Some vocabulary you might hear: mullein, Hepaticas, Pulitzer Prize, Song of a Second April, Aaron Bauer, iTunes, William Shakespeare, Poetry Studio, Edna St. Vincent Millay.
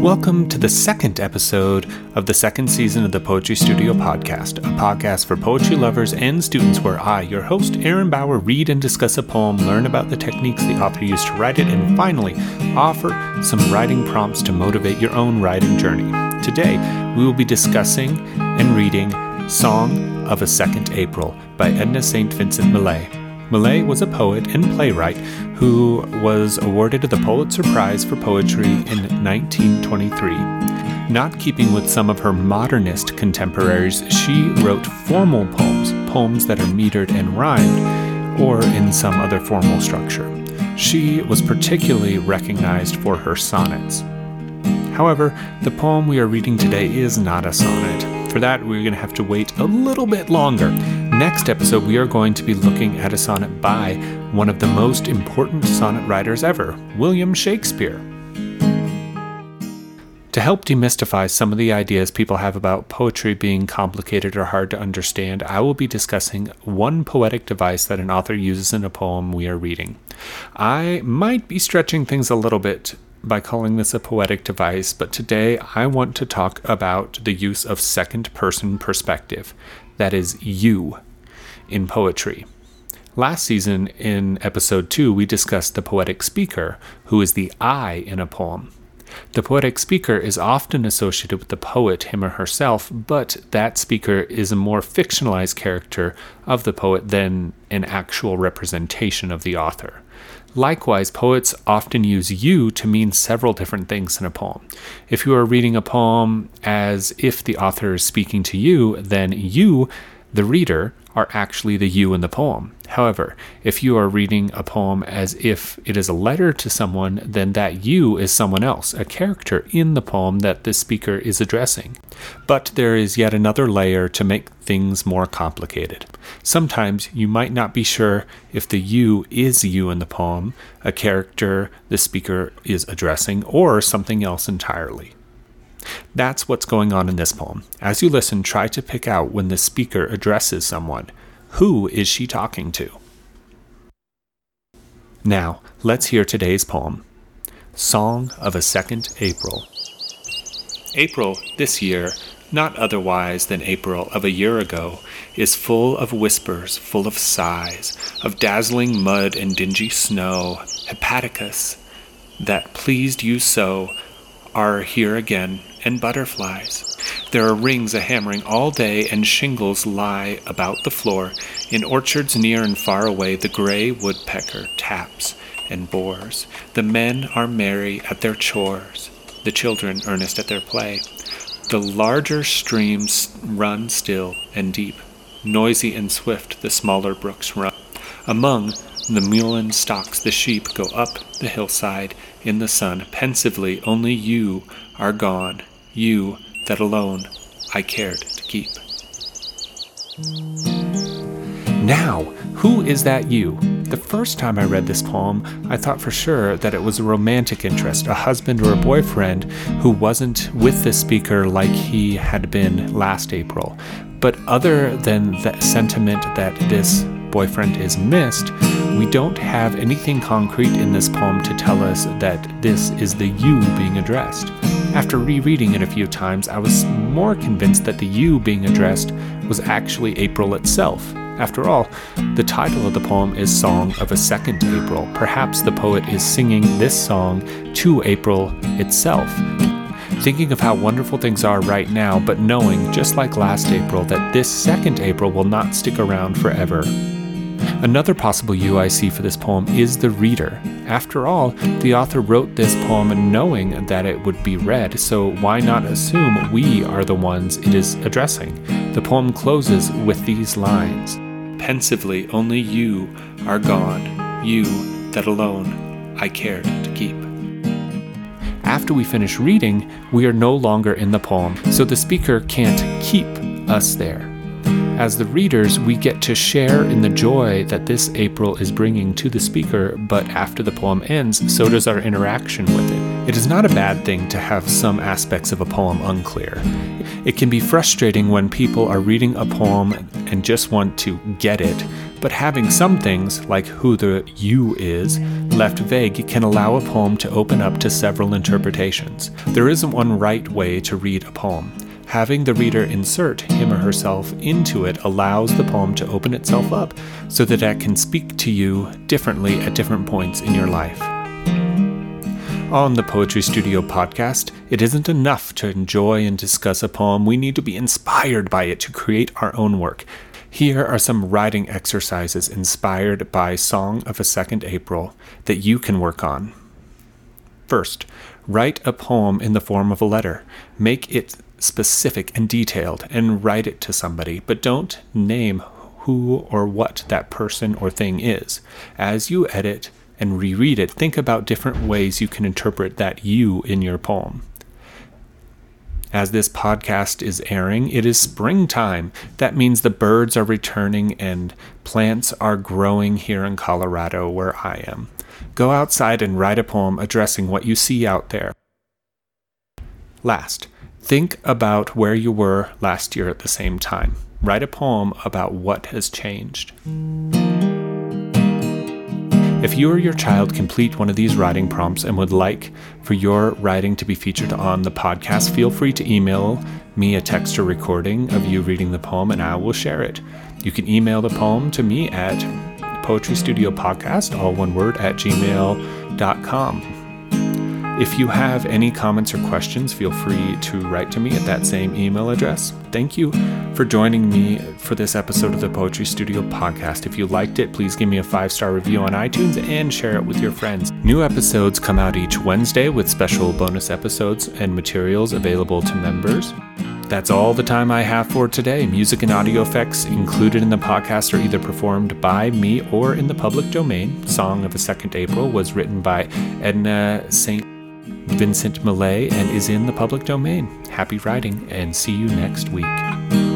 Welcome to the second episode of the second season of the Poetry Studio podcast, a podcast for poetry lovers and students where I, your host, Aaron Bauer, read and discuss a poem, learn about the techniques the author used to write it, and finally, offer some writing prompts to motivate your own writing journey. Today, we will be discussing and reading Song of a Second April by Edna St. Vincent Millay. Millay was a poet and playwright who was awarded the Pulitzer Prize for Poetry in 1923. Not keeping with some of her modernist contemporaries, she wrote formal poems, poems that are metered and rhymed, or in some other formal structure. She was particularly recognized for her sonnets. However, the poem we are reading today is not a sonnet. For that, we're going to have to wait a little bit longer. Next episode, we are going to be looking at a sonnet by one of the most important sonnet writers ever, William Shakespeare. To help demystify some of the ideas people have about poetry being complicated or hard to understand, I will be discussing one poetic device that an author uses in a poem we are reading. I might be stretching things a little bit by calling this a poetic device, but today I want to talk about the use of second-person perspective. That is you in poetry. Last season in episode 2, we discussed the poetic speaker, who is the I in a poem. The poetic speaker is often associated with the poet, him or herself, but that speaker is a more fictionalized character of the poet than an actual representation of the author. Likewise, poets often use you to mean several different things in a poem. If you are reading a poem as if the author is speaking to you, then you, the reader, are actually the you in the poem. However, if you are reading a poem as if it is a letter to someone, then that you is someone else, a character in the poem that the speaker is addressing. But there is yet another layer to make things more complicated. Sometimes you might not be sure if the you is you in the poem, a character the speaker is addressing, or something else entirely. That's what's going on in this poem. As you listen, try to pick out when the speaker addresses someone. Who is she talking to? Now, let's hear today's poem, Song of a Second April. April this year, not otherwise than April of a year ago, is full of whispers, full of sighs, of dazzling mud and dingy snow. Hepaticas, that pleased you so, are here again, and butterflies. There are rings a-hammering all day, and shingles lie about the floor. In orchards near and far away, the gray woodpecker taps and bores. The men are merry at their chores, the children earnest at their play. The larger streams run still and deep. Noisy and swift the smaller brooks run. Among the mullein stalks the sheep go up the hillside in the sun. Pensively, only you are gone, you that alone I cared to keep. Now, who is that you? The first time I read this poem, I thought for sure that it was a romantic interest, a husband or a boyfriend who wasn't with the speaker like he had been last April. But other than the sentiment that this boyfriend is missed, we don't have anything concrete in this poem to tell us that this is the you being addressed. After rereading it a few times, I was more convinced that the you being addressed was actually April itself. After all, the title of the poem is Song of a Second April. Perhaps the poet is singing this song to April itself, thinking of how wonderful things are right now, but knowing, just like last April, that this second April will not stick around forever. Another possible you I see for this poem is the reader. After all, the author wrote this poem knowing that it would be read, so why not assume we are the ones it is addressing? The poem closes with these lines. Pensively, only you are gone, you that alone I cared to keep. After we finish reading, we are no longer in the poem, so the speaker can't keep us there. As the readers, we get to share in the joy that this April is bringing to the speaker, but after the poem ends, so does our interaction with it. It is not a bad thing to have some aspects of a poem unclear. It can be frustrating when people are reading a poem and just want to get it, but having some things, like who the you is, left vague can allow a poem to open up to several interpretations. There isn't one right way to read a poem. Having the reader insert him or herself into it allows the poem to open itself up so that it can speak to you differently at different points in your life. On the Poetry Studio podcast, it isn't enough to enjoy and discuss a poem. We need to be inspired by it to create our own work. Here are some writing exercises inspired by Song of a Second April that you can work on. First, write a poem in the form of a letter. Make it specific and detailed and write it to somebody, but don't name who or what that person or thing is. As you edit and reread it, think about different ways you can interpret that you in your poem. As this podcast is airing, it is springtime. That means the birds are returning and plants are growing here in Colorado where I am. Go outside and write a poem addressing what you see out there. Last, think about where you were last year at the same time. Write a poem about what has changed. If you or your child complete one of these writing prompts and would like for your writing to be featured on the podcast, feel free to email me a text or recording of you reading the poem and I will share it. You can email the poem to me at poetrystudiopodcast, all one word, @gmail.com. If you have any comments or questions, feel free to write to me at that same email address. Thank you for joining me for this episode of the Poetry Studio podcast. If you liked it, please give me a 5-star review on iTunes and share it with your friends. New episodes come out each Wednesday with special bonus episodes and materials available to members. That's all the time I have for today. Music and audio effects included in the podcast are either performed by me or in the public domain. Song of a Second April was written by Edna St. Vincent Millay and is in the public domain. Happy writing and see you next week.